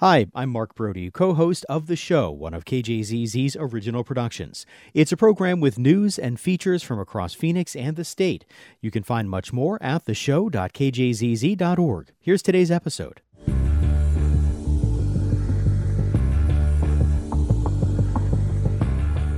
Hi, I'm Mark Brody, co-host of The Show, one of KJZZ's original productions. It's a program with news and features from across Phoenix and the state. You can find much more at theshow.kjzz.org. Here's today's episode.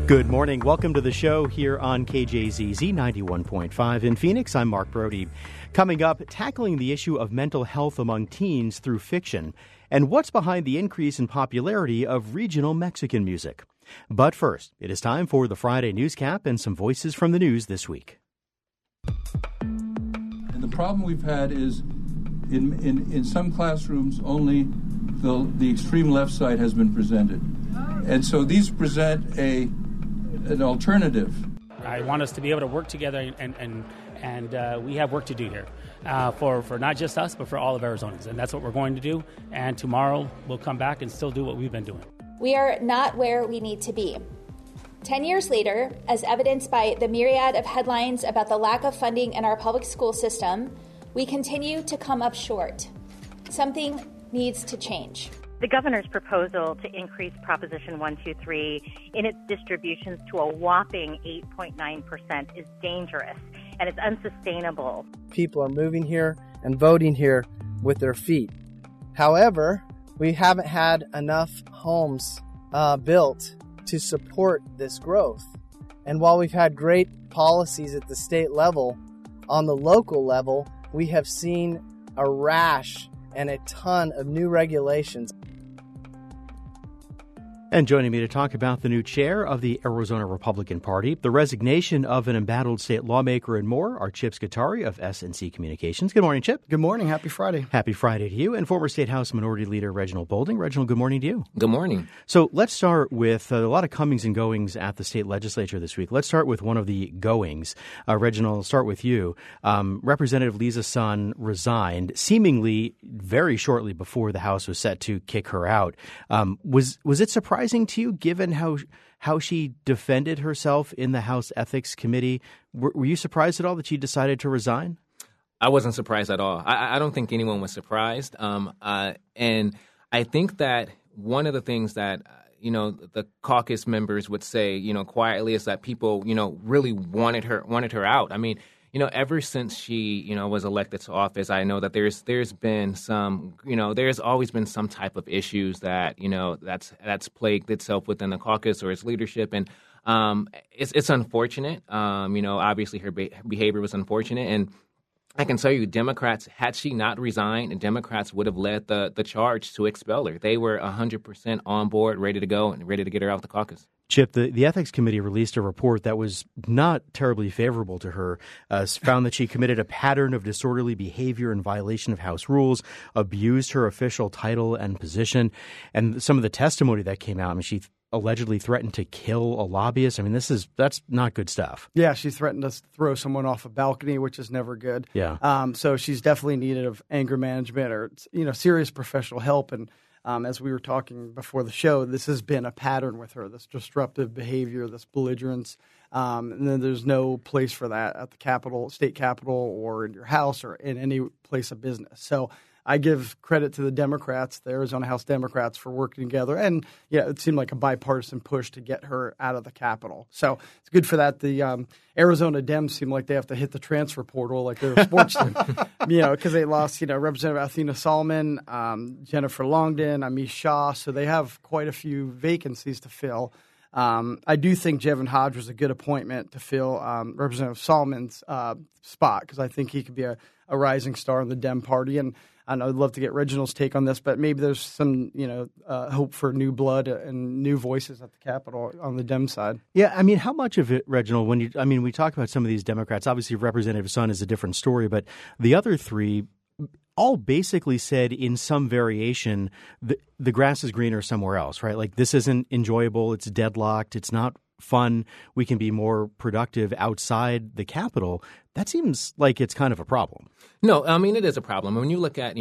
Good morning. Welcome to the show here on KJZZ 91.5 in Phoenix. I'm Mark Brody. Coming up, tackling the issue of mental health among teens through fiction and what's behind the increase in popularity of regional Mexican music. But first, it is time for the Friday Newscap and some voices from the news this week. And the problem we've had is in some classrooms only the extreme left side has been presented. And so these present an alternative. I want us to be able to work together, and we have work to do here for not just us, but for all of Arizonans. And that's what we're going to do. And tomorrow we'll come back and still do what we've been doing. We are not where we need to be. 10 years later, as evidenced by the myriad of headlines about the lack of funding in our public school system, we continue to come up short. Something needs to change. The governor's proposal to increase Proposition 123 in its distributions to a whopping 8.9% is dangerous, and it's unsustainable. People are moving here and voting here with their feet. However, we haven't had enough homes built to support this growth. And while we've had great policies at the state level, on the local level, we have seen a rash and a ton of new regulations. And joining me to talk about the new chair of the Arizona Republican Party, the resignation of an embattled state lawmaker and more, are Chip Scutari of S&C Communications. Good morning, Chip. Good morning. Happy Friday. Happy Friday to you. And former State House Minority Leader Reginald Bolding. Reginald, good morning to you. Good morning. So let's start with a lot of comings and goings at the state legislature this week. Let's start with one of the goings. Reginald, I'll start with you. Representative Lisa Sun resigned seemingly very shortly before the House was set to kick her out. Was it surprising? Surprising to you, given how she defended herself in the House Ethics Committee? Were you surprised at all that she decided to resign? I wasn't surprised at all. I don't think anyone was surprised. And I think that one of the things that, the caucus members would say, quietly is that people, really wanted her out. I mean, ever since she, was elected to office, I know that there's been some, there's always been some type of issues that, that's plagued itself within the caucus or its leadership. And it's unfortunate. Obviously her behavior was unfortunate. And I can tell you, Democrats, had she not resigned, Democrats would have led the charge to expel her. They were 100% on board, ready to go and ready to get her out of the caucus. Chip, the Ethics Committee released a report that was not terribly favorable to her, found that she committed a pattern of disorderly behavior in violation of House rules, abused her official title and position. And some of the testimony that came out, she allegedly threatened to kill a lobbyist. That's not good stuff. Yeah, she threatened to throw someone off a balcony, which is never good. Yeah. So she's definitely needed of anger management or, serious professional help. And as we were talking before the show, this has been a pattern with her, this disruptive behavior, this belligerence. And then there's no place for that at the Capitol, state Capitol, or in your house or in any place of business. So I give credit to the Democrats, the Arizona House Democrats, for working together. And, it seemed like a bipartisan push to get her out of the Capitol. So it's good for that. The Arizona Dems seem like they have to hit the transfer portal like they're a sports team, because they lost, Representative Athena Solomon, Jennifer Longdon, Amish Shah. So they have quite a few vacancies to fill. I do think Jevin Hodge was a good appointment to fill Representative Solomon's spot, because I think he could be a rising star in the Dem party. And I'd love to get Reginald's take on this, but maybe there's some, hope for new blood and new voices at the Capitol on the Dem side. Yeah, how much of it, Reginald, when we talk about some of these Democrats, obviously Representative Sun is a different story, but the other three all basically said in some variation, the grass is greener somewhere else, right? Like, this isn't enjoyable, it's deadlocked, it's not fun, we can be more productive outside the Capitol. That seems like it's kind of a problem. No, it is a problem. When you look at,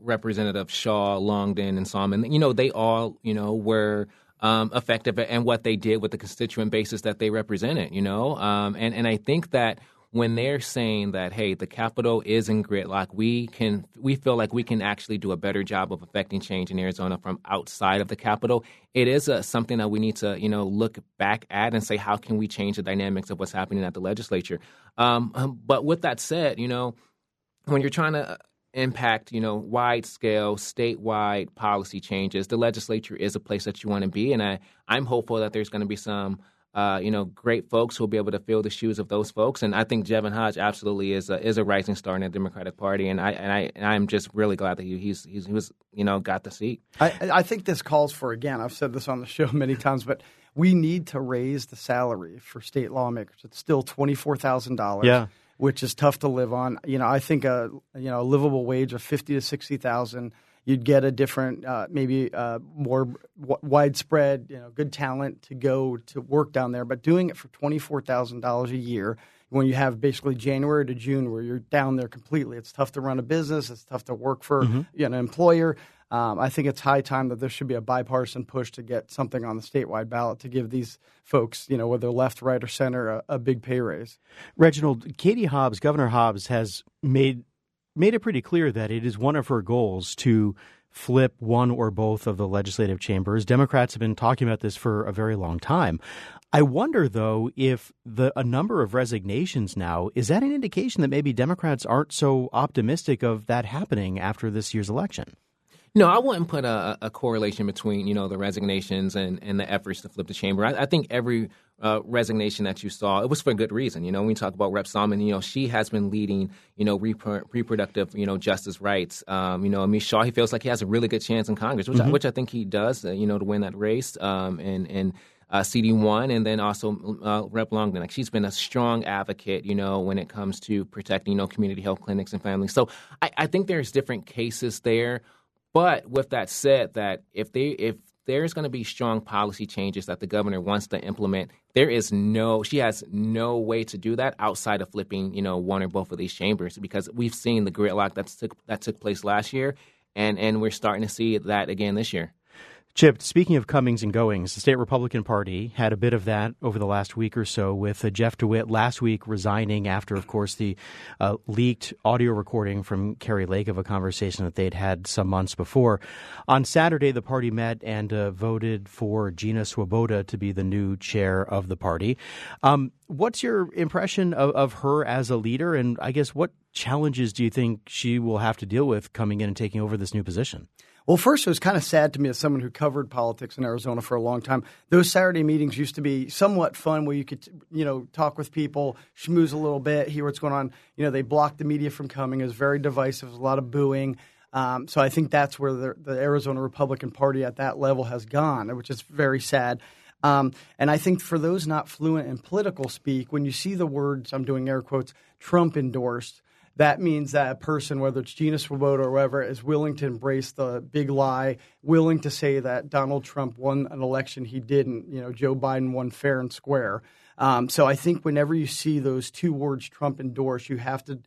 Representative Shaw, Longdon, and Solomon, they all, were effective and what they did with the constituent basis that they represented, and I think that when they're saying that, hey, the Capitol is in gridlock, we feel like we can actually do a better job of affecting change in Arizona from outside of the Capitol. It is something that we need to, look back at and say, how can we change the dynamics of what's happening at the legislature? But with that said, when you're trying to impact, wide scale, statewide policy changes, the legislature is a place that you want to be. And I'm hopeful that there's going to be some great folks who will be able to fill the shoes of those folks. And I think Jevin Hodge absolutely is a rising star in the Democratic Party. And I'm just really glad that he got the seat. I think this calls for, again, I've said this on the show many times, but we need to raise the salary for state lawmakers. It's still $24,000, which is tough to live on. I think a livable wage of $50,000 to $60,000. You'd get a different, more widespread, good talent to go to work down there. But doing it for $24,000 a year, when you have basically January to June where you're down there completely, it's tough to run a business. It's tough to work for an employer. I think it's high time that there should be a bipartisan push to get something on the statewide ballot to give these folks, whether left, right, or center, a big pay raise. Reginald, Katie Hobbs, Governor Hobbs, has made it pretty clear that it is one of her goals to flip one or both of the legislative chambers. Democrats have been talking about this for a very long time. I wonder, though, if a number of resignations now, is that an indication that maybe Democrats aren't so optimistic of that happening after this year's election? No, I wouldn't put a correlation between, the resignations and the efforts to flip the chamber. I think every resignation that you saw, it was for good reason. When we talk about Rep. Solomon, she has been leading, reproductive, justice rights. Amish Shah, he feels like he has a really good chance in Congress, which I think he does, to win that race and CD1, and then also Rep. Longdon. Like, she's been a strong advocate, when it comes to protecting, community health clinics and families. So I think there's different cases there. But with that said, that if there's going to be strong policy changes that the governor wants to implement, she has no way to do that outside of flipping, one or both of these chambers, because we've seen the gridlock that took place last year, and we're starting to see that again this year. Chip, speaking of comings and goings, the state Republican Party had a bit of that over the last week or so with Jeff DeWitt last week resigning after, of course, the leaked audio recording from Carrie Lake of a conversation that they'd had some months before. On Saturday, the party met and voted for Gina Swoboda to be the new chair of the party. What's your impression of her as a leader? And I guess what challenges do you think she will have to deal with coming in and taking over this new position? Well, first, it was kind of sad to me as someone who covered politics in Arizona for a long time. Those Saturday meetings used to be somewhat fun where you could, talk with people, schmooze a little bit, hear what's going on. They blocked the media from coming. It was very divisive. It was a lot of booing. So I think that's where the Arizona Republican Party at that level has gone, which is very sad. And I think for those not fluent in political speak, when you see the words, I'm doing air quotes, Trump endorsed, that means that a person, whether it's Gina Swoboda or whoever, is willing to embrace the big lie, willing to say that Donald Trump won an election he didn't. Joe Biden won fair and square. So I think whenever you see those two words, Trump endorsed, you have to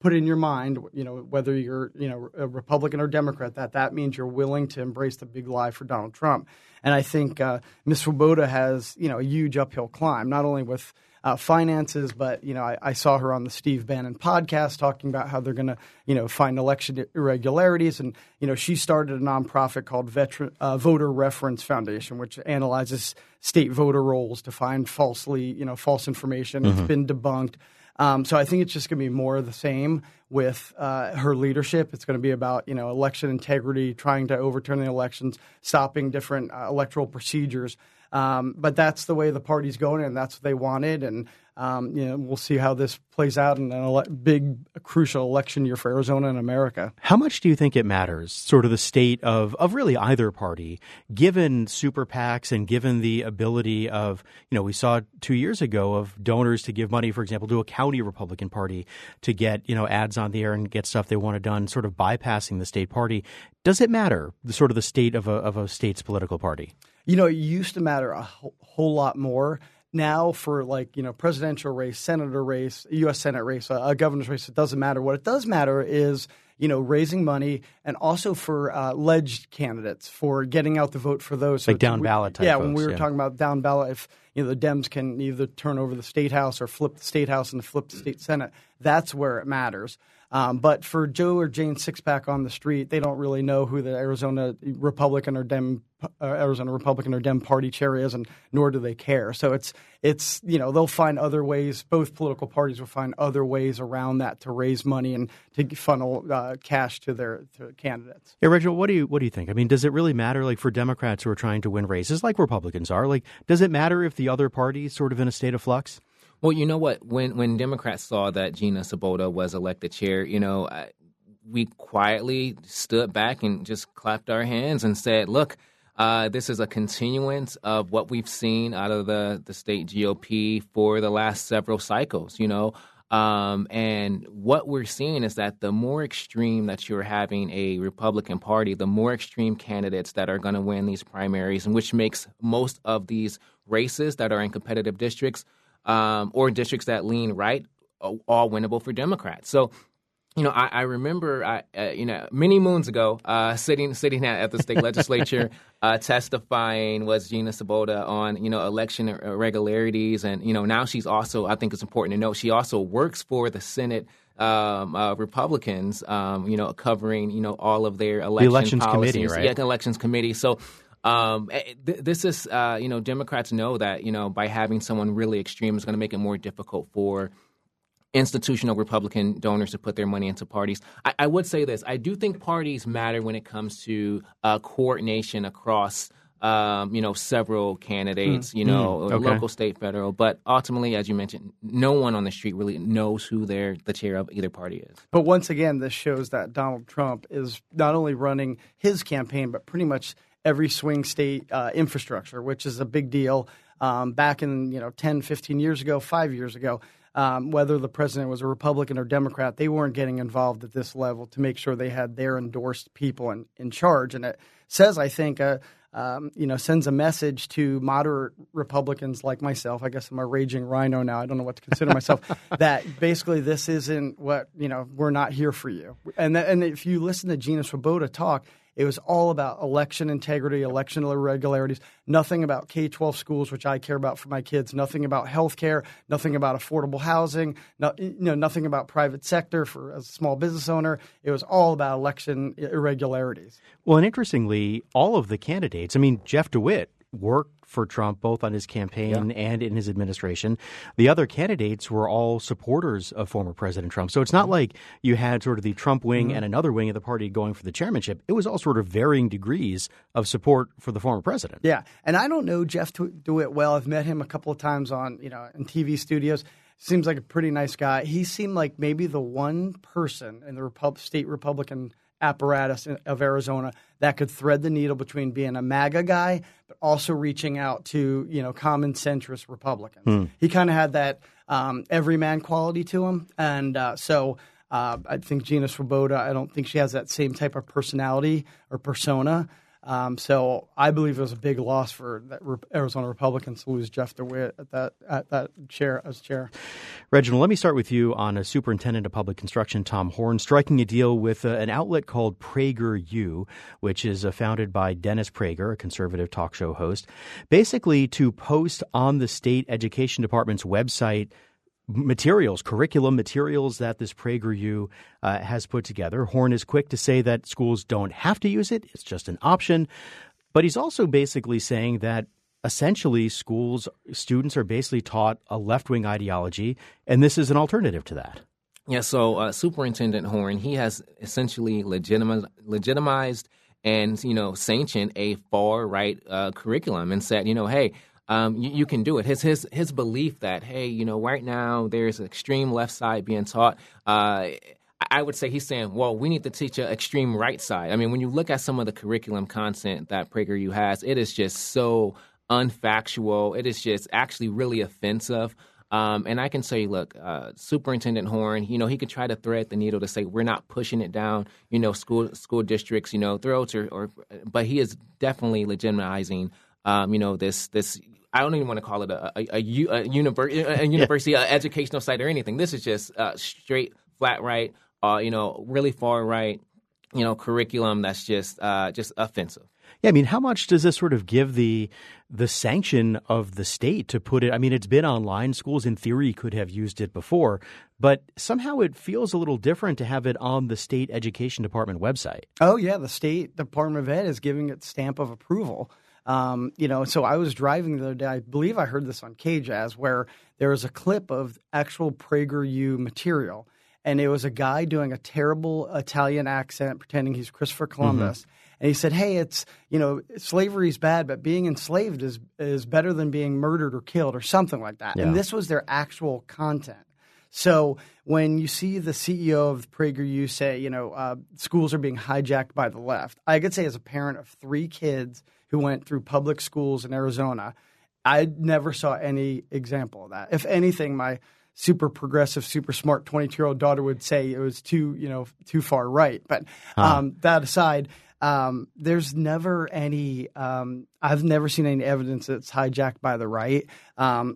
put in your mind, whether you're a Republican or Democrat, that means you're willing to embrace the big lie for Donald Trump. And I think Ms. Swoboda has a huge uphill climb, not only with finances, but I saw her on the Steve Bannon podcast talking about how they're going to find election irregularities, and she started a nonprofit called Voter Reference Foundation, which analyzes state voter rolls to find false information. Mm-hmm. It's been debunked. So I think it's just going to be more of the same with her leadership. It's going to be about, election integrity, trying to overturn the elections, stopping different electoral procedures. But that's the way the party's going, and that's what they wanted. And, we'll see how this plays out in a big, crucial election year for Arizona and America. How much do you think it matters, sort of the state of really either party, given super PACs and given the ability of, we saw 2 years ago of donors to give money, for example, to a county Republican Party to get, ads on the air and get stuff they wanted done, sort of bypassing the state party. Does it matter, the state of a state's political party? It used to matter a whole lot more. Now for presidential race, senator race, U.S. Senate race, a governor's race, it doesn't matter. What it does matter is you know, raising money, and also for ledge candidates, for getting out the vote for those. So like down-ballot type folks, when we were talking about down-ballot, if you know the Dems can either turn over the state house or flip the state house and flip the state senate, that's where it matters. But for Joe or Jane Sixpack on the street, they don't really know who the Arizona Republican or Dem party chair is, and nor do they care. So it's you know, they'll find other ways. Both political parties will find other ways around that to raise money and to funnel cash to their candidates. Yeah, Reginald, what do you think? I mean, does it really matter? Like for Democrats who are trying to win races, like Republicans are, like does it matter if the other party is sort of in a state of flux? Well, you know what? When Democrats saw that Gina Swoboda was elected chair, you know, we quietly stood back and just clapped our hands and said, look, this is a continuance of what we've seen out of the state GOP for the last several cycles, you know. And what we're seeing is that the more extreme that you're having a Republican Party, the more extreme candidates that are going to win these primaries, and which makes most of these races that are in competitive districts or districts that lean right, all winnable for Democrats. So, you know, I remember, you know, many moons ago, sitting at the state legislature, testifying was Gina Swoboda on, you know, election irregularities, and you know now she's also, I think it's important to note, she also works for the Senate Republicans, you know, covering you know all of their elections policies. Committee, right? Yeah, elections committee. So. This is, you know, Democrats know that, you know, by having someone really extreme is going to make it more difficult for institutional Republican donors to put their money into parties. I would say this. I do think parties matter when it comes to coordination across, you know, several candidates, you know, local, state, federal. But ultimately, as you mentioned, no one on the street really knows who the chair of either party is. But once again, this shows that Donald Trump is not only running his campaign, but pretty much every swing state infrastructure, which is a big deal. Back in, you know, 10, 15 years ago, 5 years ago, whether the president was a Republican or Democrat, they weren't getting involved at this level to make sure they had their endorsed people in charge. And it says, I think, you know, sends a message to moderate Republicans like myself. I guess I'm a raging rhino now. I don't know what to consider myself. That basically this isn't what, you know, we're not here for you. And if you listen to Gina Swoboda talk, it was all about election integrity, election irregularities, nothing about K-12 schools, which I care about for my kids, nothing about health care, nothing about affordable housing, nothing about private sector for a small business owner. It was all about election irregularities. Well, and interestingly, all of the candidates, I mean, Jeff DeWitt worked for Trump both on his campaign and in his administration. The other candidates were all supporters of former President Trump. So it's not like you had sort of the Trump wing and another wing of the party going for the chairmanship. It was all sort of varying degrees of support for the former president. Yeah. And I don't know Jeff DeWitt well. I've met him a couple of times on, you know, in TV studios. Seems like a pretty nice guy. He seemed like maybe the one person in the state Republican apparatus of Arizona that could thread the needle between being a MAGA guy but also reaching out to, you know, common centrist Republicans. He kind of had that everyman quality to him. And so I think Gina Swoboda, I don't think she has that same type of personality or persona. So I believe it was a big loss for that Arizona Republicans to lose Jeff DeWitt at that chair as chair. Reginald, let me start with you on a superintendent of public construction, Tom Horn, striking a deal with an outlet called PragerU, which is founded by Dennis Prager, a conservative talk show host, basically to post on the state education department's website curriculum materials that this PragerU has put together. Horn is quick to say that schools don't have to use it. It's just an option. But he's also basically saying that essentially students are basically taught a left-wing ideology, and this is an alternative to that. Yeah, so Superintendent Horn, he has essentially legitimized and, you know, sanctioned a far-right curriculum and said, you know, hey, you can do it. His belief that, hey, you know, right now there's an extreme left side being taught. I would say he's saying, well, we need to teach an extreme right side. I mean, when you look at some of the curriculum content that PragerU has, it is just so unfactual. It is just actually really offensive. And I can say, look, Superintendent Horn, you know, he could try to thread the needle to say we're not pushing it down, you know, school districts, you know, throats, but he is definitely legitimizing, you know, this I don't even want to call it a university educational site or anything. This is just straight, flat right, really far right, curriculum that's just offensive. Yeah, I mean, how much does this sort of give the sanction of the state to put it? I mean, it's been online. Schools, in theory, could have used it before, but somehow it feels a little different to have it on the state education department website. Oh, yeah. The State Department of Ed is giving it stamp of approval. So I was driving the other day. I believe I heard this on KJZZ, where there was a clip of actual PragerU material, and it was a guy doing a terrible Italian accent pretending he's Christopher Columbus. Mm-hmm. And he said, hey, it's slavery's bad, but being enslaved is better than being murdered or killed or something like that. Yeah. And this was their actual content. So when you see the CEO of PragerU say, schools are being hijacked by the left, I could say as a parent of three kids who went through public schools in Arizona, I never saw any example of that. If anything, my super progressive, super smart 22-year-old daughter would say it was too far right. But that aside – there's never any I've never seen any evidence that's hijacked by the right.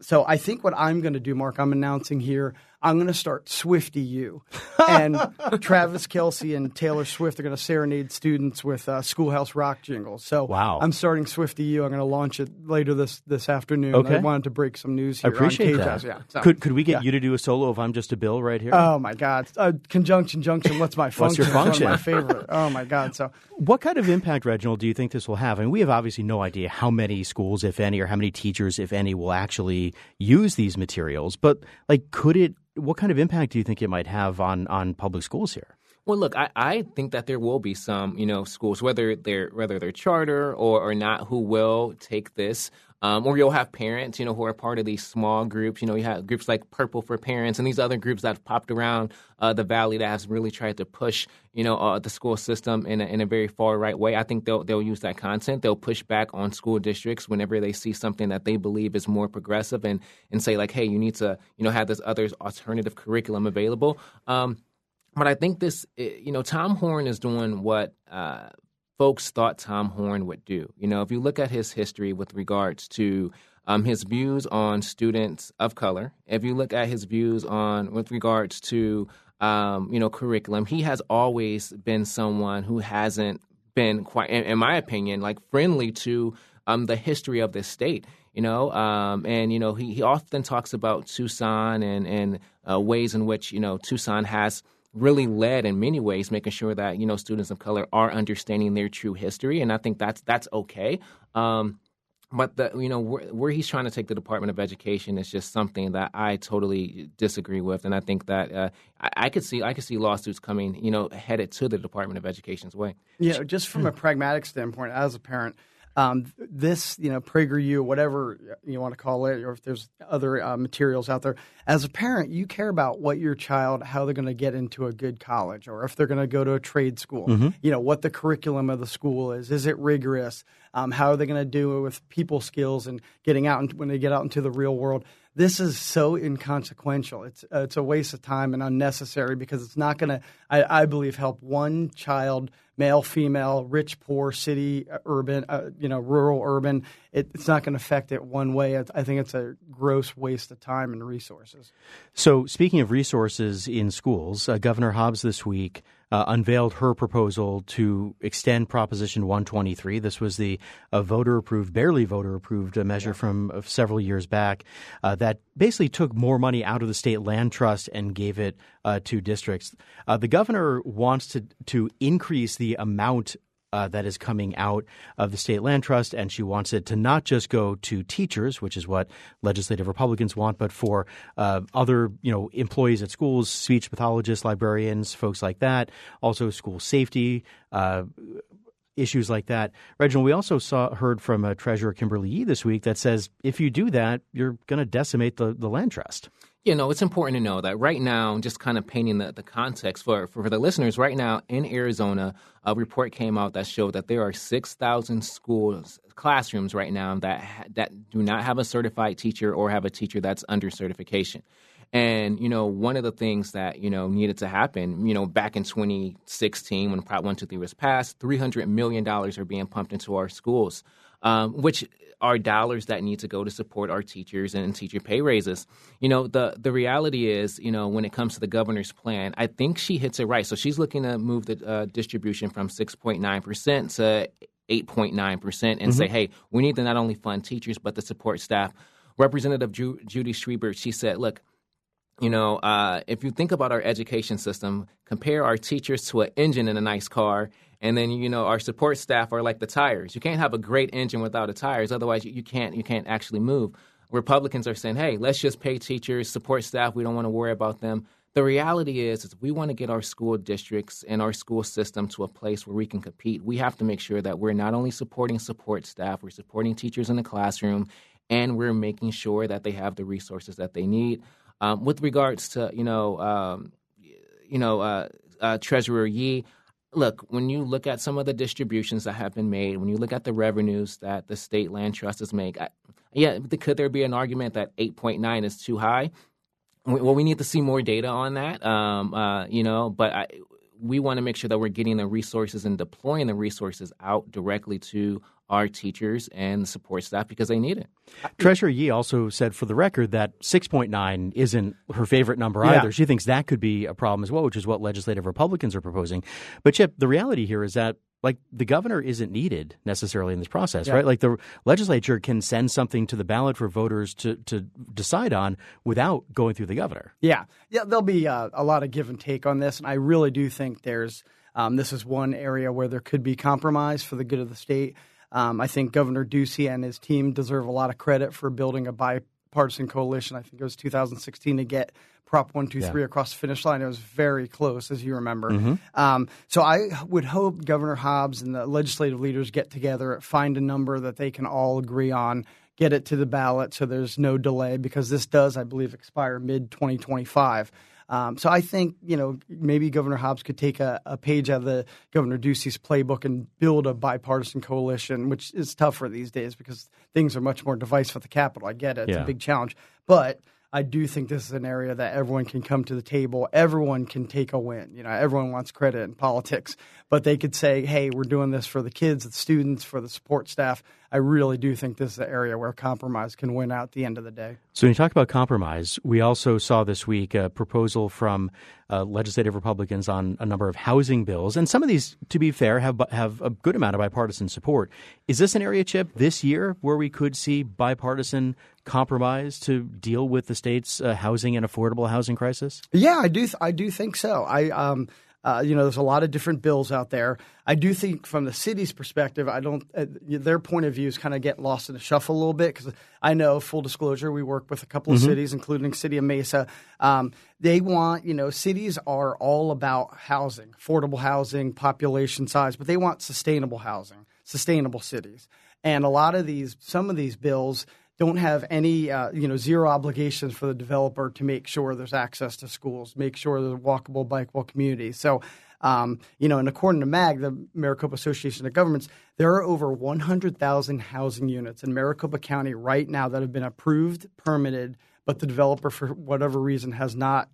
So I think what I'm going to do, Mark, I'm announcing here, I'm going to start Swifty U. And Travis Kelce and Taylor Swift are going to serenade students with Schoolhouse Rock jingles. So wow. I'm starting Swifty U. I'm going to launch it later this afternoon. Okay. I wanted to break some news here. I appreciate on that. Yeah, so, could we get you to do a solo of I'm Just a Bill right here? Oh, my God. Conjunction, junction, what's my function? What's your function? It's one of my favorite. Oh, my God. So what kind of impact, Reginald, do you think this will have? I mean, we have obviously no idea how many schools, if any, or how many teachers, if any, will actually use these materials. But what kind of impact do you think it might have on public schools here? Well, look, I think that there will be some, schools, whether they're charter or not, who will take this. Or you'll have parents, who are part of these small groups. You have groups like Purple for Parents and these other groups that have popped around the Valley that has really tried to push, the school system in a very far right way. I think they'll use that content. They'll push back on school districts whenever they see something that they believe is more progressive and say like, hey, you need to have this other alternative curriculum available. But I think this, Tom Horn is doing what folks thought Tom Horn would do. If you look at his history with regards to his views on students of color, if you look at his views with regards to, curriculum, he has always been someone who hasn't been quite, in my opinion, like friendly to the history of this state. He often talks about Tucson and ways in which, Tucson has really led in many ways, making sure that, students of color are understanding their true history. And I think that's okay. But, where he's trying to take the Department of Education is just something that I totally disagree with. And I think that I could see lawsuits coming, headed to the Department of Education's way. Yeah, just from a pragmatic standpoint, as a parent, this, PragerU, whatever you want to call it, or if there's other materials out there, as a parent, you care about what your child, how they're going to get into a good college, or if they're going to go to a trade school, mm-hmm. What the curriculum of the school is it rigorous, how are they going to do with people skills and getting out when they get out into the real world. This is so inconsequential. It's a waste of time and unnecessary because it's not going to, I believe, help one child, male, female, rich, poor, city, urban, rural, urban. It's not going to affect it one way. I think it's a gross waste of time and resources. So speaking of resources in schools, Governor Hobbs this week unveiled her proposal to extend Proposition 123. This was the barely voter-approved measure from several years back that basically took more money out of the state land trust and gave it to districts. The governor wants to increase the amount that is coming out of the state land trust, and she wants it to not just go to teachers, which is what legislative Republicans want, but for other, employees at schools, speech pathologists, librarians, folks like that, also school safety issues like that. Reginald, we also heard from Treasurer Kimberly Yee this week that says if you do that, you're going to decimate the land trust. It's important to know that right now, just kind of painting the context for the listeners, right now in Arizona, a report came out that showed that there are 6,000 classrooms right now that do not have a certified teacher or have a teacher that's under certification. And, you know, one of the things that, you know, needed to happen, you know, back in 2016 when Prop 123 was passed, $300 million are being pumped into our schools, which are dollars that need to go to support our teachers and teacher pay raises. You know, the reality is, you know, when it comes to the governor's plan, I think she hits it right. So she's looking to move the distribution from 6.9% to 8.9% and say, hey, we need to not only fund teachers but the support staff. Representative Judy Schreiber, she said, look, you know, if you think about our education system, compare our teachers to an engine in a nice car, and then, you know, our support staff are like the tires. You can't have a great engine without the tires. Otherwise, you can't actually move. Republicans are saying, hey, let's just pay teachers, support staff. We don't want to worry about them. The reality is we want to get our school districts and our school system to a place where we can compete. We have to make sure that we're not only supporting support staff, we're supporting teachers in the classroom, and we're making sure that they have the resources that they need. With regards to, Treasurer Yee, look, when you look at some of the distributions that have been made, when you look at the revenues that the state land trusts make, could there be an argument that 8.9 is too high? Well, we need to see more data on that, we want to make sure that we're getting the resources and deploying the resources out directly to our teachers and support staff because they need it. Treasurer Yee also said, for the record, that 6.9 isn't her favorite number either. She thinks that could be a problem as well, which is what legislative Republicans are proposing. But, Chip, the reality here is that, like, the governor isn't needed necessarily in this process, right? Like, the legislature can send something to the ballot for voters to decide on without going through the governor. Yeah, there'll be a lot of give and take on this, and I really do think there's this is one area where there could be compromise for the good of the state. I think Governor Ducey and his team deserve a lot of credit for building a bipartisan coalition. I think it was 2016 to get Prop 123 across the finish line. It was very close, as you remember. So I would hope Governor Hobbs and the legislative leaders get together, find a number that they can all agree on, get it to the ballot so there's no delay, because this does, I believe, expire mid-2025. So I think, you know, maybe Governor Hobbs could take a page out of the Governor Ducey's playbook and build a bipartisan coalition, which is tougher these days because things are much more divisive at the Capitol. I get it. It's a big challenge. But I do think this is an area that everyone can come to the table. Everyone can take a win. You know, everyone wants credit in politics, but they could say, hey, we're doing this for the kids, the students, for the support staff. I really do think this is an area where compromise can win out at the end of the day. So when you talk about compromise, we also saw this week a proposal from legislative Republicans on a number of housing bills. And some of these, to be fair, have a good amount of bipartisan support. Is this an area, Chip, this year where we could see bipartisan compromise to deal with the state's housing and affordable housing crisis? Yeah, I do think so. There's a lot of different bills out there. I do think from the city's perspective, their point of view is kind of getting lost in the shuffle a little bit, because I know, full disclosure, we work with a couple of cities, including City of Mesa. They want, you know, cities are all about housing, affordable housing, population size, but they want sustainable housing, sustainable cities. And a lot of these – some of these bills – don't have any, zero obligations for the developer to make sure there's access to schools, make sure there's a walkable, bikeable community. So, and according to MAG, the Maricopa Association of Governments, there are over 100,000 housing units in Maricopa County right now that have been approved, permitted, but the developer, for whatever reason, has not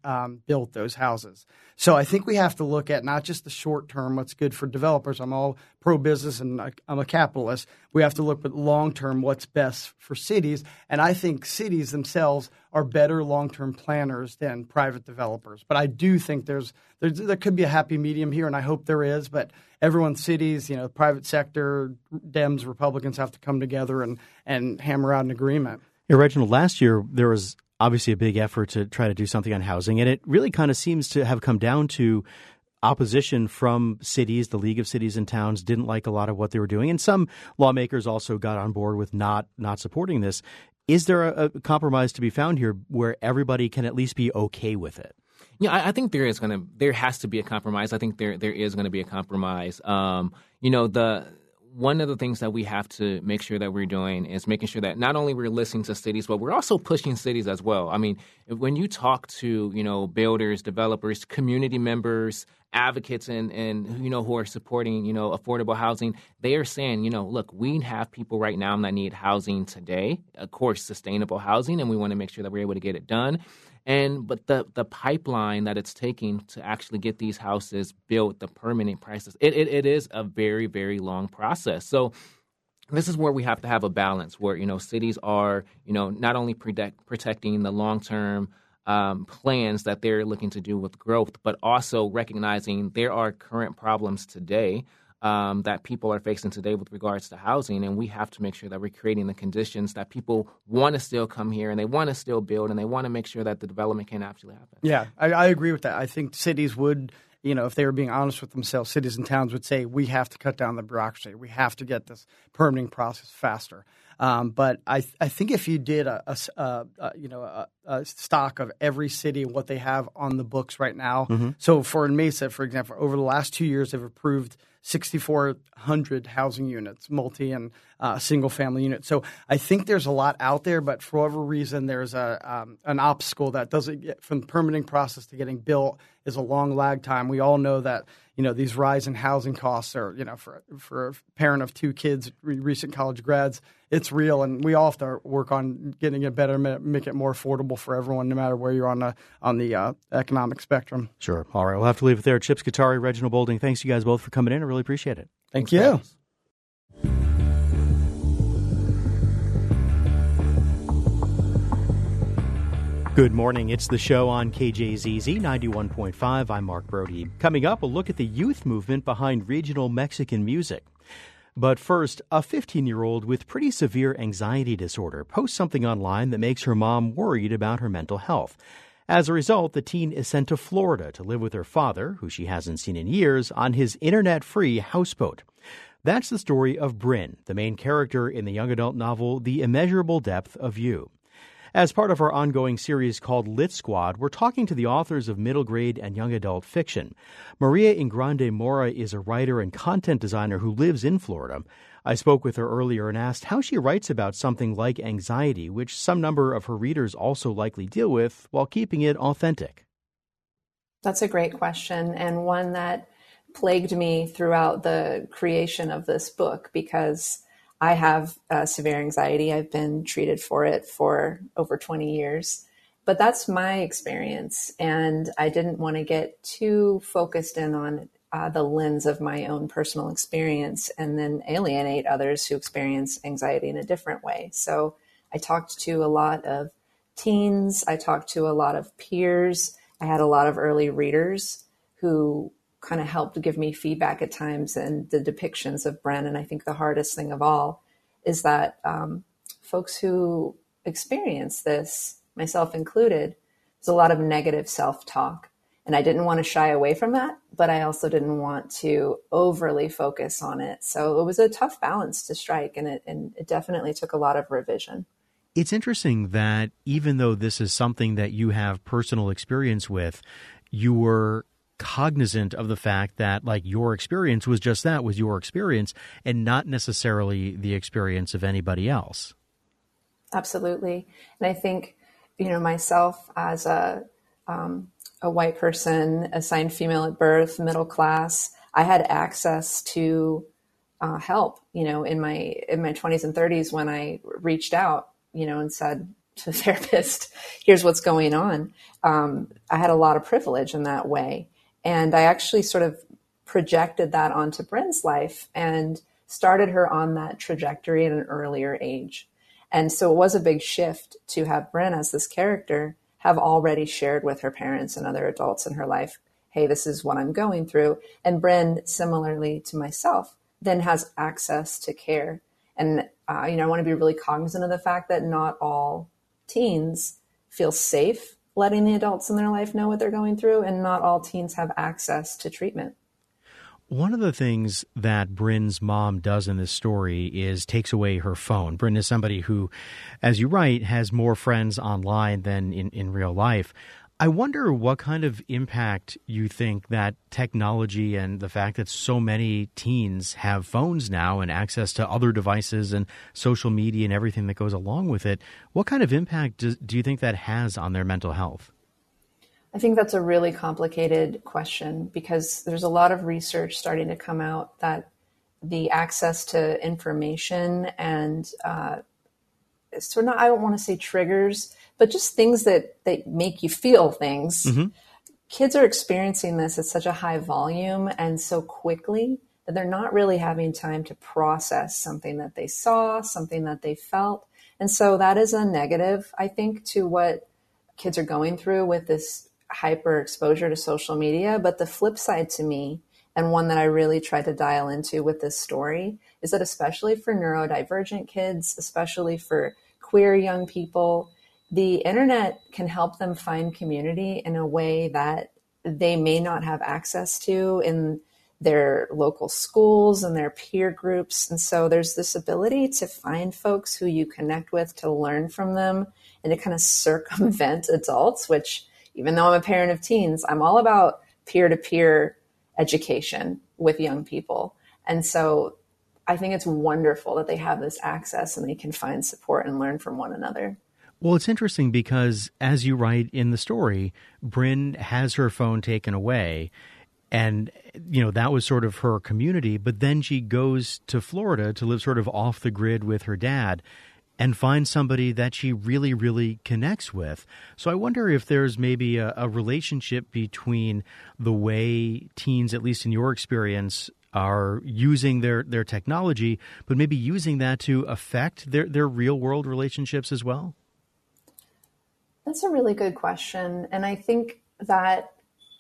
built those houses. So I think we have to look at not just the short term, what's good for developers. I'm all pro-business and I'm a capitalist. We have to look at long term, what's best for cities. And I think cities themselves are better long-term planners than private developers. But I do think there could be a happy medium here, and I hope there is. But everyone, cities, you know, private sector, Dems, Republicans have to come together and hammer out an agreement. Yeah, Reginald, last year there was obviously a big effort to try to do something on housing, and it really kind of seems to have come down to opposition from cities. The League of Cities and Towns didn't like a lot of what they were doing, and some lawmakers also got on board with not supporting this. Is there a compromise to be found here where everybody can at least be okay with it? Yeah, I think there has to be a compromise. I think there is going to be a compromise. One of the things that we have to make sure that we're doing is making sure that not only we're listening to cities, but we're also pushing cities as well. I mean, when you talk to, you know, builders, developers, community members, advocates and who are supporting, you know, affordable housing, they are saying, you know, look, we have people right now that need housing today, of course, sustainable housing, and we want to make sure that we're able to get it done. And but the pipeline that it's taking to actually get these houses built, the permitting process, it is a very, very long process. So this is where we have to have a balance where, you know, cities are, you know, not only protecting the long-term plans that they're looking to do with growth, but also recognizing there are current problems today that people are facing today with regards to housing. And we have to make sure that we're creating the conditions that people want to still come here and they want to still build and they want to make sure that the development can actually happen. Yeah, I agree with that. I think cities would, you know, if they were being honest with themselves, cities and towns would say, we have to cut down the bureaucracy. We have to get this permitting process faster. But I think if you did a stock of every city and what they have on the books right now. Mm-hmm. So for in Mesa, for example, over the last 2 years, they've approved 6,400 housing units, multi and single family units. So I think there's a lot out there, but for whatever reason, there's an obstacle that doesn't get from the permitting process to getting built is a long lag time. We all know that, you know, these rise in housing costs are, you know, for a parent of two kids, recent college grads, it's real. And we all have to work on getting it better, make it more affordable for everyone, no matter where you're on the economic spectrum. Sure. All right. We'll have to leave it there. Chip Scutari, Reginald Bolding, thanks you guys both for coming in. I really appreciate it. Thank you. Guys. Good morning. It's The Show on KJZZ 91.5. I'm Mark Brody. Coming up, a look at the youth movement behind regional Mexican music. But first, a 15-year-old with pretty severe anxiety disorder posts something online that makes her mom worried about her mental health. As a result, the teen is sent to Florida to live with her father, who she hasn't seen in years, on his internet-free houseboat. That's the story of Bryn, the main character in the young adult novel The Immeasurable Depth of You. As part of our ongoing series called Lit Squad, we're talking to the authors of middle grade and young adult fiction. Maria Ingrande Mora is a writer and content designer who lives in Florida. I spoke with her earlier and asked how she writes about something like anxiety, which some number of her readers also likely deal with, while keeping it authentic. That's a great question, and one that plagued me throughout the creation of this book, because I have severe anxiety. I've been treated for it for over 20 years, but that's my experience. And I didn't want to get too focused in on the lens of my own personal experience and then alienate others who experience anxiety in a different way. So I talked to a lot of teens. I talked to a lot of peers. I had a lot of early readers who kind of helped give me feedback at times and the depictions of Bryn. And I think the hardest thing of all is that folks who experience this, myself included, there's a lot of negative self-talk. And I didn't want to shy away from that, but I also didn't want to overly focus on it. So it was a tough balance to strike, and it definitely took a lot of revision. It's interesting that even though this is something that you have personal experience with, you were cognizant of the fact that, like, your experience was just that, was your experience, and not necessarily the experience of anybody else. Absolutely. And I think, you know, myself as a white person, assigned female at birth, middle class, I had access to help, you know, in my 20s and 30s when I reached out, you know, and said to a therapist, here's what's going on. I had a lot of privilege in that way. And I actually sort of projected that onto Bryn's life and started her on that trajectory at an earlier age. And so it was a big shift to have Bryn as this character have already shared with her parents and other adults in her life, hey, this is what I'm going through. And Bryn, similarly to myself, then has access to care. And, you know, I want to be really cognizant of the fact that not all teens feel safe letting the adults in their life know what they're going through, and not all teens have access to treatment. One of the things that Bryn's mom does in this story is takes away her phone. Bryn is somebody who, as you write, has more friends online than in real life. I wonder what kind of impact you think that technology and the fact that so many teens have phones now and access to other devices and social media and everything that goes along with it, what kind of impact do you think that has on their mental health? I think that's a really complicated question, because there's a lot of research starting to come out that the access to information and catalysts, or not, I don't want to say triggers, but just things that make you feel things. Mm-hmm. Kids are experiencing this at such a high volume and so quickly that they're not really having time to process something that they saw, something that they felt. And so that is a negative, I think, to what kids are going through with this hyper exposure to social media. But the flip side to me, and one that I really tried to dial into with this story, is that especially for neurodivergent kids, especially for queer young people, the internet can help them find community in a way that they may not have access to in their local schools and their peer groups. And so there's this ability to find folks who you connect with, to learn from them, and to kind of circumvent adults, which, even though I'm a parent of teens, I'm all about peer-to-peer education with young people. And so I think it's wonderful that they have this access and they can find support and learn from one another. Well, it's interesting because, as you write in the story, Bryn has her phone taken away, and that was sort of her community. But then she goes to Florida to live sort of off the grid with her dad and finds somebody that she really, really connects with. So I wonder if there's maybe a relationship between the way teens, at least in your experience, are using their technology, but maybe using that to affect their real-world relationships as well. That's a really good question. And I think that,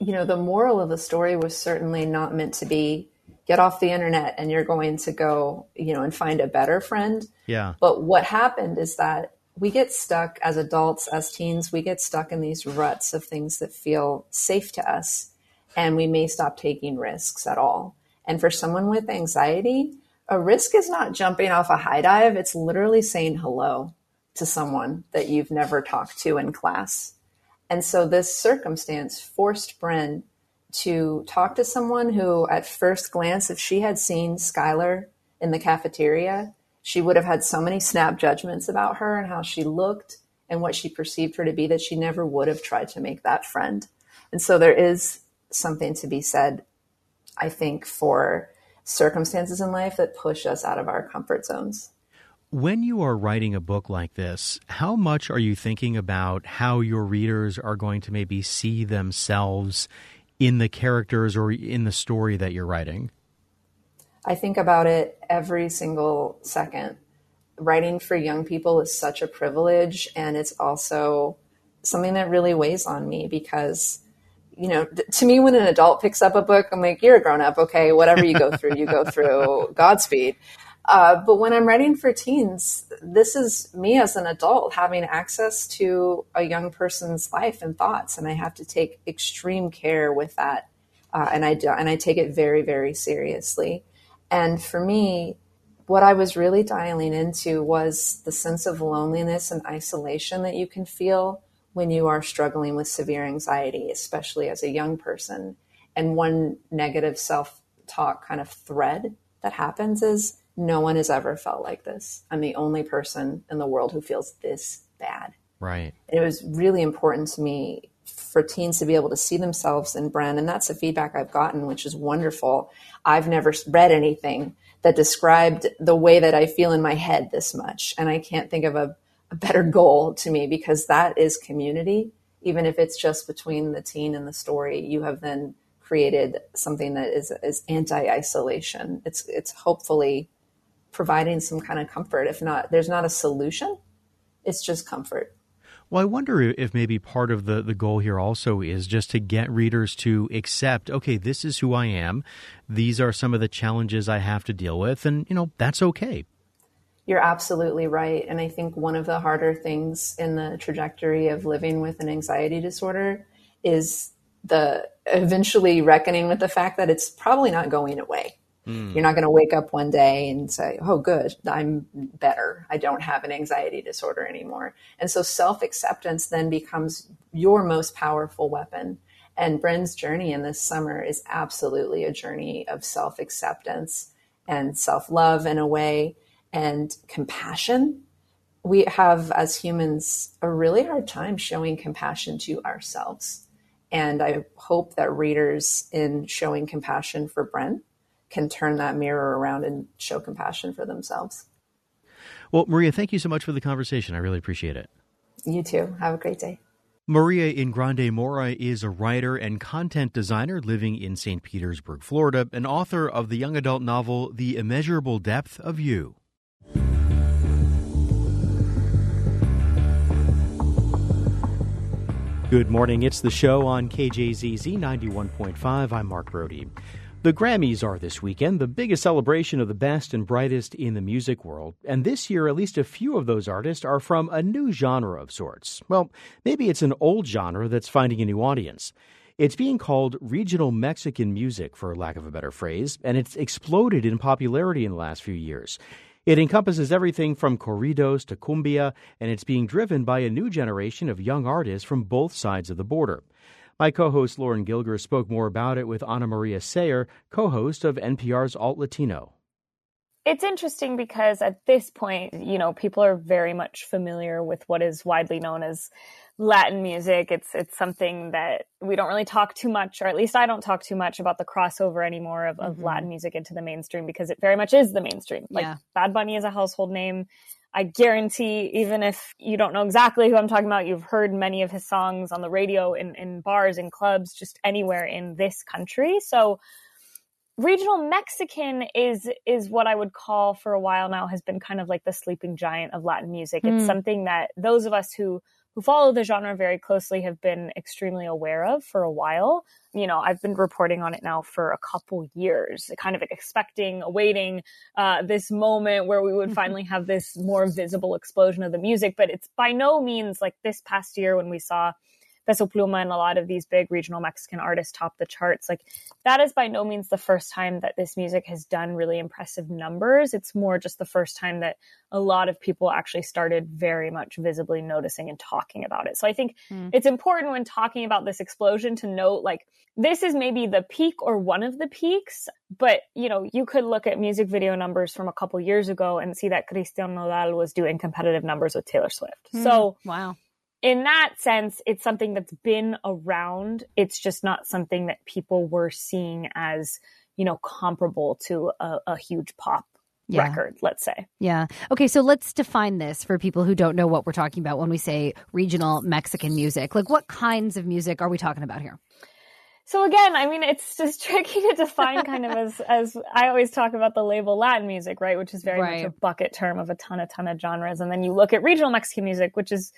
the moral of the story was certainly not meant to be get off the internet and you're going to go, and find a better friend. Yeah. But what happened is that we get stuck as adults, as teens, we get stuck in these ruts of things that feel safe to us, and we may stop taking risks at all. And for someone with anxiety, a risk is not jumping off a high dive. It's literally saying hello to someone that you've never talked to in class. And so this circumstance forced Bryn to talk to someone who, at first glance, if she had seen Skylar in the cafeteria, she would have had so many snap judgments about her and how she looked and what she perceived her to be that she never would have tried to make that friend. And so there is something to be said, I think, for circumstances in life that push us out of our comfort zones. When you are writing a book like this, how much are you thinking about how your readers are going to maybe see themselves in the characters or in the story that you're writing? I think about it every single second. Writing for young people is such a privilege, and it's also something that really weighs on me because, to me, when an adult picks up a book, I'm like, you're a grown up. Okay, whatever you go through, you go through. Godspeed. But when I'm writing for teens, this is me as an adult having access to a young person's life and thoughts. And I have to take extreme care with that. And I take it very, very seriously. And for me, what I was really dialing into was the sense of loneliness and isolation that you can feel when you are struggling with severe anxiety, especially as a young person. And one negative self-talk kind of thread that happens is, no one has ever felt like this. I'm the only person in the world who feels this bad. Right. It was really important to me for teens to be able to see themselves in Bryn, and that's the feedback I've gotten, which is wonderful. I've never read anything that described the way that I feel in my head this much, and I can't think of a better goal to me, because that is community. Even if it's just between the teen and the story, you have then created something that is anti-isolation. It's hopefully providing some kind of comfort. If not, there's not a solution. It's just comfort. Well, I wonder if maybe part of the goal here also is just to get readers to accept, okay, this is who I am. These are some of the challenges I have to deal with. And, that's okay. You're absolutely right. And I think one of the harder things in the trajectory of living with an anxiety disorder is the eventually reckoning with the fact that it's probably not going away. You're not going to wake up one day and say, oh, good, I'm better. I don't have an anxiety disorder anymore. And so self-acceptance then becomes your most powerful weapon. And Bryn's journey in this summer is absolutely a journey of self-acceptance and self-love in a way, and compassion. We have, as humans, a really hard time showing compassion to ourselves. And I hope that readers, in showing compassion for Bryn, can turn that mirror around and show compassion for themselves. Well, Maria, thank you so much for the conversation. I really appreciate it. You too. Have a great day. Maria Ingrande Mora is a writer and content designer living in St. Petersburg, Florida, and author of the young adult novel The Immeasurable Depth of You. Good morning. It's The Show on KJZZ 91.5. I'm Mark Brody. The Grammys are this weekend, the biggest celebration of the best and brightest in the music world. And this year, at least a few of those artists are from a new genre of sorts. Well, maybe it's an old genre that's finding a new audience. It's being called regional Mexican music, for lack of a better phrase, and it's exploded in popularity in the last few years. It encompasses everything from corridos to cumbia, and it's being driven by a new generation of young artists from both sides of the border. My co-host Lauren Gilger spoke more about it with Ana Maria Sayre, co-host of NPR's Alt Latino. It's interesting because at this point, you know, people are very much familiar with what is widely known as Latin music. It's something that we don't really talk too much, or at least I don't talk too much about the crossover anymore of Latin music into the mainstream, because it very much is the mainstream. Like Bad Bunny is a household name. I guarantee, even if you don't know exactly who I'm talking about, you've heard many of his songs on the radio, in bars, in clubs, just anywhere in this country. So regional Mexican is what I would call, for a while now, has been kind of like the sleeping giant of Latin music. It's something that those of us who follow the genre very closely have been extremely aware of for a while. You know, I've been reporting on it now for a couple years, kind of awaiting this moment where we would finally have this more visible explosion of the music. But it's by no means like this past year when we saw Peso Pluma and a lot of these big regional Mexican artists top the charts. Like, that is by no means the first time that this music has done really impressive numbers. It's more just the first time that a lot of people actually started very much visibly noticing and talking about it. So I think it's important when talking about this explosion to note, like, this is maybe the peak or one of the peaks, but, you know, you could look at music video numbers from a couple years ago and see that Christian Nodal was doing competitive numbers with Taylor Swift. So wow. In that sense, it's something that's been around. It's just not something that people were seeing as, you know, comparable to a huge pop record, let's say. Yeah. Okay, so let's define this for people who don't know what we're talking about when we say regional Mexican music. Like, what kinds of music are we talking about here? So again, I mean, it's just tricky to define, kind of as I always talk about the label Latin music, right? Which is very much a bucket term of a ton of genres. And then you look at regional Mexican music, which is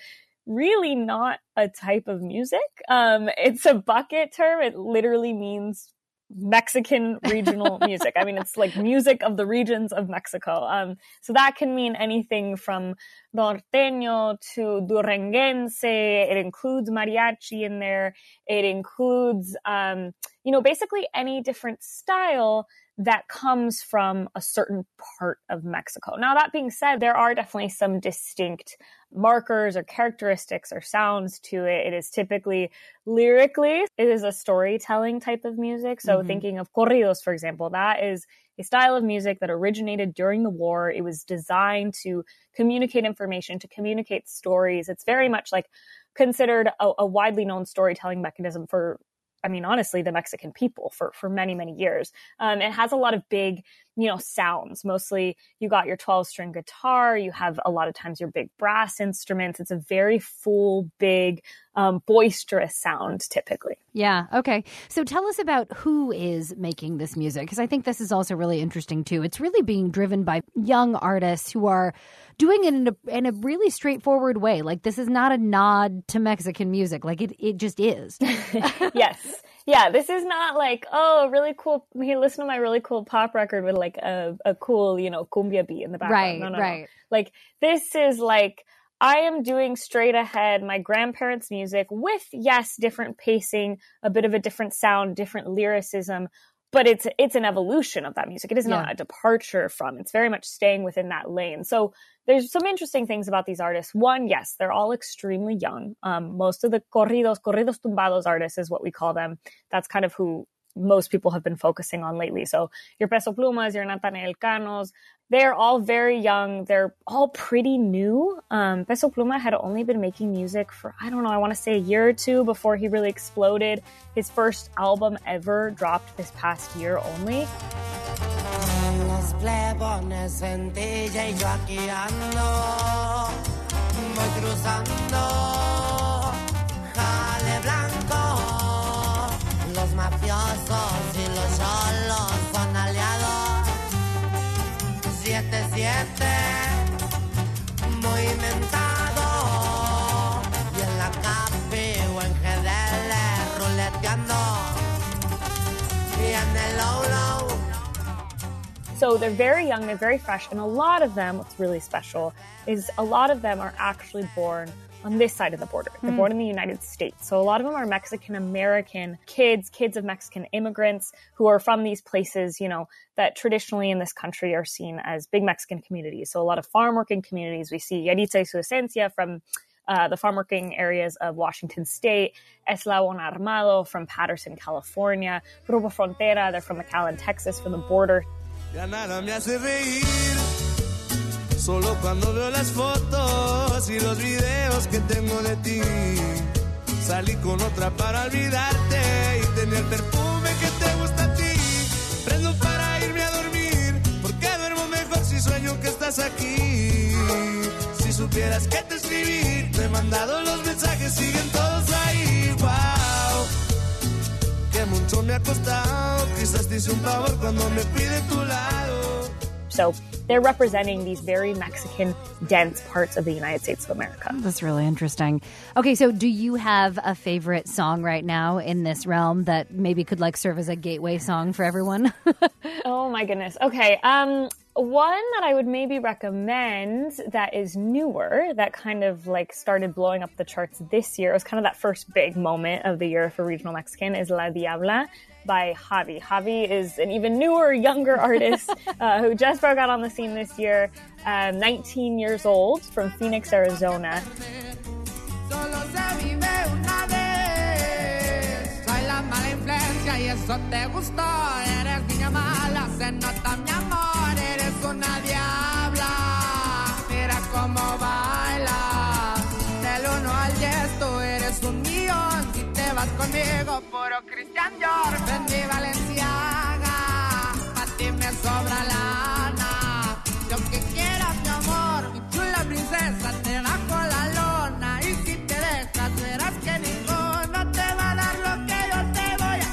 really not a type of music. It's a bucket term. It literally means Mexican regional music. I mean, it's like music of the regions of Mexico. So that can mean anything from norteño to duranguense. It includes mariachi in there. It includes, you know, basically any different style that comes from a certain part of Mexico. Now, that being said, there are definitely some distinct markers or characteristics or sounds to it. It is typically lyrically, it is a storytelling type of music. So thinking of corridos, for example, that is a style of music that originated during the war. It was designed to communicate information, to communicate stories. It's very much like considered a widely known storytelling mechanism for, I mean, honestly, the Mexican people for many, many years. It has a lot of big, you know, sounds. Mostly you got your 12-string guitar. You have a lot of times your big brass instruments. It's a very full, big, boisterous sound typically. Yeah. Okay. So tell us about who is making this music, because I think this is also really interesting too. It's really being driven by young artists who are doing it in a really straightforward way. Like, this is not a nod to Mexican music. Like, it just is. Yes. Yeah, this is not like, oh, really cool, hey, listen to my really cool pop record with like a cool, you know, cumbia beat in the background. Right, no. Like, this is like, I am doing straight ahead my grandparents' music with, yes, different pacing, a bit of a different sound, different lyricism, but it's an evolution of that music. It is not a departure from. It's very much staying within that lane. So there's some interesting things about these artists. One, yes, they're all extremely young. Most of the corridos tumbados artists is what we call them. That's kind of who most people have been focusing on lately. So your Peso Plumas, your Natanael Canos, they're all very young. They're all pretty new. Peso Pluma had only been making music for, I want to say a year or two before he really exploded. His first album ever dropped this past year only. le pone centilla y yo aquí ando, voy cruzando jale blanco. Los mafiosos y los cholos son aliados. 7-7, muy inventado. Y en la Capi o en GDL ruleteando. Y en el Low Low. So they're very young, they're very fresh, and a lot of them, what's really special, is a lot of them are actually born on this side of the border. They're born in the United States. So a lot of them are Mexican-American kids, kids of Mexican immigrants who are from these places, you know, that traditionally in this country are seen as big Mexican communities. So a lot of farm working communities. We see Yaritza y su Esencia from the farm working areas of Washington State, Eslabón Armado from Patterson, California, Grupo Frontera, they're from McAllen, Texas, from the border. Ya nada me hace reír, solo cuando veo las fotos y los videos que tengo de ti. Salí con otra para olvidarte y tener el perfume que te gusta a ti. Prendo para irme a dormir, porque duermo mejor si sueño que estás aquí. Si supieras que te escribí, te he mandado los mensajes, siguen todos ahí. Wow. So they're representing these very Mexican dense parts of the United States of America. That's really interesting. Okay, so do you have a favorite song right now in this realm that maybe could like serve as a gateway song for everyone? Oh my goodness. Okay, one that I would maybe recommend that is newer, that kind of like started blowing up the charts this year. It was kind of that first big moment of the year for regional Mexican is La Diabla by Javi. Javi is an even newer, younger artist who just broke out on the scene this year, 19 years old from Phoenix, Arizona. Una diabla, mira cómo baila. Del 1 al 10, tú eres un millón. Si te vas conmigo, puro Christian Dior. Vendí Valenciaga, a ti me sobra lana. Lo que quieras, mi amor, mi chula princesa, te bajo la lona. Y si te dejas, verás que ninguno te va a dar lo que yo te voy a dar.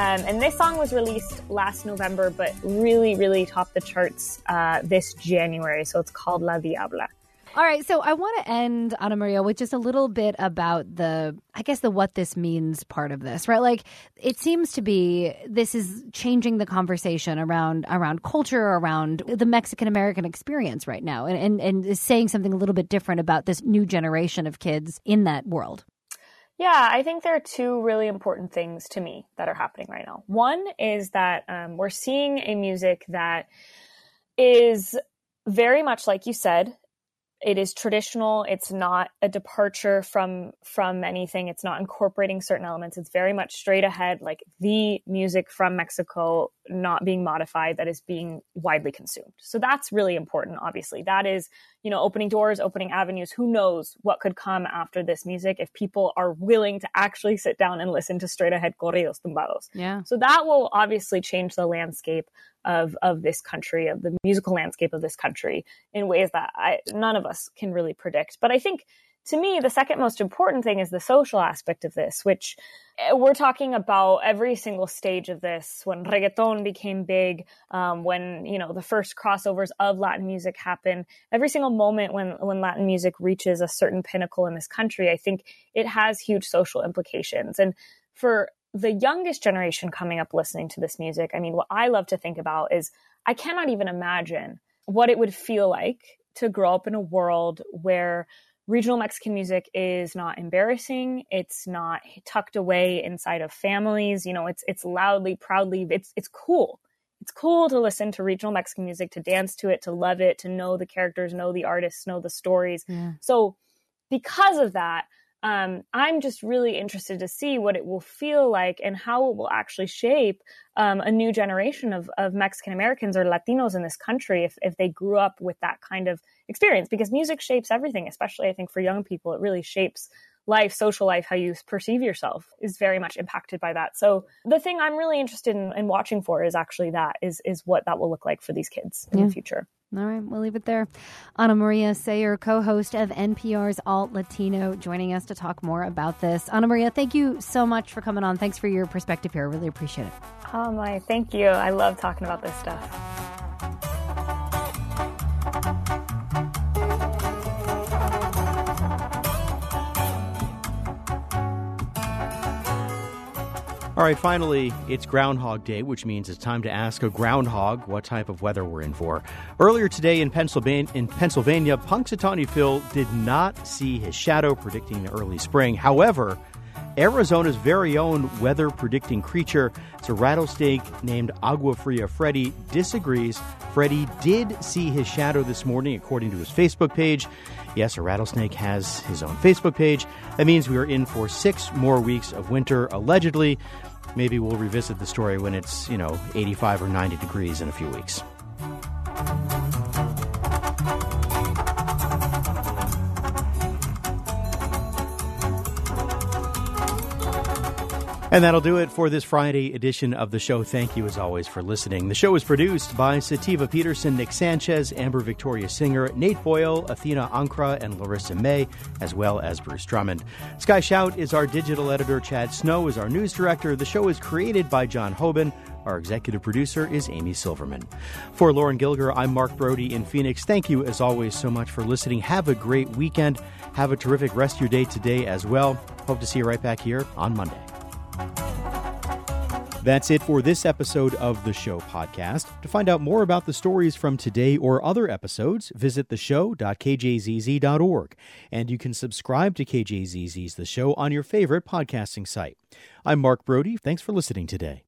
And this song was released last November, but really, really topped the charts this January. So it's called La Diabla. All right. So I want to end, Ana Maria, with just a little bit about the, I guess, the what this means part of this, right? Like, it seems to be this is changing the conversation around culture, around the Mexican-American experience right now, and is saying something a little bit different about this new generation of kids in that world. Yeah, I think there are two really important things to me that are happening right now. One is that we're seeing a music that is very much, like you said, it is traditional. It's not a departure from anything. It's not incorporating certain elements. It's very much straight ahead, like the music from Mexico, not being modified, that is being widely consumed. So that's really important, obviously. That is, you know, opening doors, opening avenues. Who knows what could come after this music if people are willing to actually sit down and listen to straight ahead corridos tumbados. Yeah. So that will obviously change the landscape of this country, of the musical landscape of this country in ways that none of us can really predict. But I think, to me, the second most important thing is the social aspect of this, which we're talking about every single stage of this. When reggaeton became big, when, you know, the first crossovers of Latin music happened, every single moment when Latin music reaches a certain pinnacle in this country, I think it has huge social implications. And for the youngest generation coming up listening to this music, I mean, what I love to think about is I cannot even imagine what it would feel like to grow up in a world where regional Mexican music is not embarrassing. It's not tucked away inside of families. You know, it's loudly, proudly. It's cool. It's cool to listen to regional Mexican music, to dance to it, to love it, to know the characters, know the artists, know the stories. Yeah. So because of that, I'm just really interested to see what it will feel like and how it will actually shape a new generation of Mexican Americans or Latinos in this country if they grew up with that kind of experience. Because music shapes everything, especially, I think, for young people. It really shapes life, social life, how you perceive yourself is very much impacted by that. So the thing I'm really interested in watching for is actually that, is what that will look like for these kids in the future. All right, we'll leave it there. Ana Maria Sayre, co-host of NPR's Alt Latino, joining us to talk more about this. Ana Maria, thank you so much for coming on. Thanks for your perspective here. I really appreciate it. Oh, my, thank you. I love talking about this stuff. All right, finally, it's Groundhog Day, which means it's time to ask a groundhog what type of weather we're in for. Earlier today in Pennsylvania, Punxsutawney Phil did not see his shadow, predicting an early spring. However, Arizona's very own weather-predicting creature, it's a rattlesnake named Agua Fria Freddy, disagrees. Freddy did see his shadow this morning, according to his Facebook page. Yes, a rattlesnake has his own Facebook page. That means we are in for 6 more weeks of winter, allegedly. Maybe we'll revisit the story when it's, 85 or 90 degrees in a few weeks. And that'll do it for this Friday edition of the show. Thank you, as always, for listening. The show is produced by Sativa Peterson, Nick Sanchez, Amber Victoria Singer, Nate Boyle, Athena Ankra, and Larissa May, as well as Bruce Drummond. Sky Shout is our digital editor. Chad Snow is our news director. The show is created by John Hoban. Our executive producer is Amy Silverman. For Lauren Gilger, I'm Mark Brody in Phoenix. Thank you, as always, so much for listening. Have a great weekend. Have a terrific rest of your day today as well. Hope to see you right back here on Monday. That's it for this episode of The Show podcast. To find out more about the stories from today or other episodes, visit theshow.kjzz.org. And you can subscribe to KJZZ's The Show on your favorite podcasting site. I'm Mark Brody. Thanks for listening today.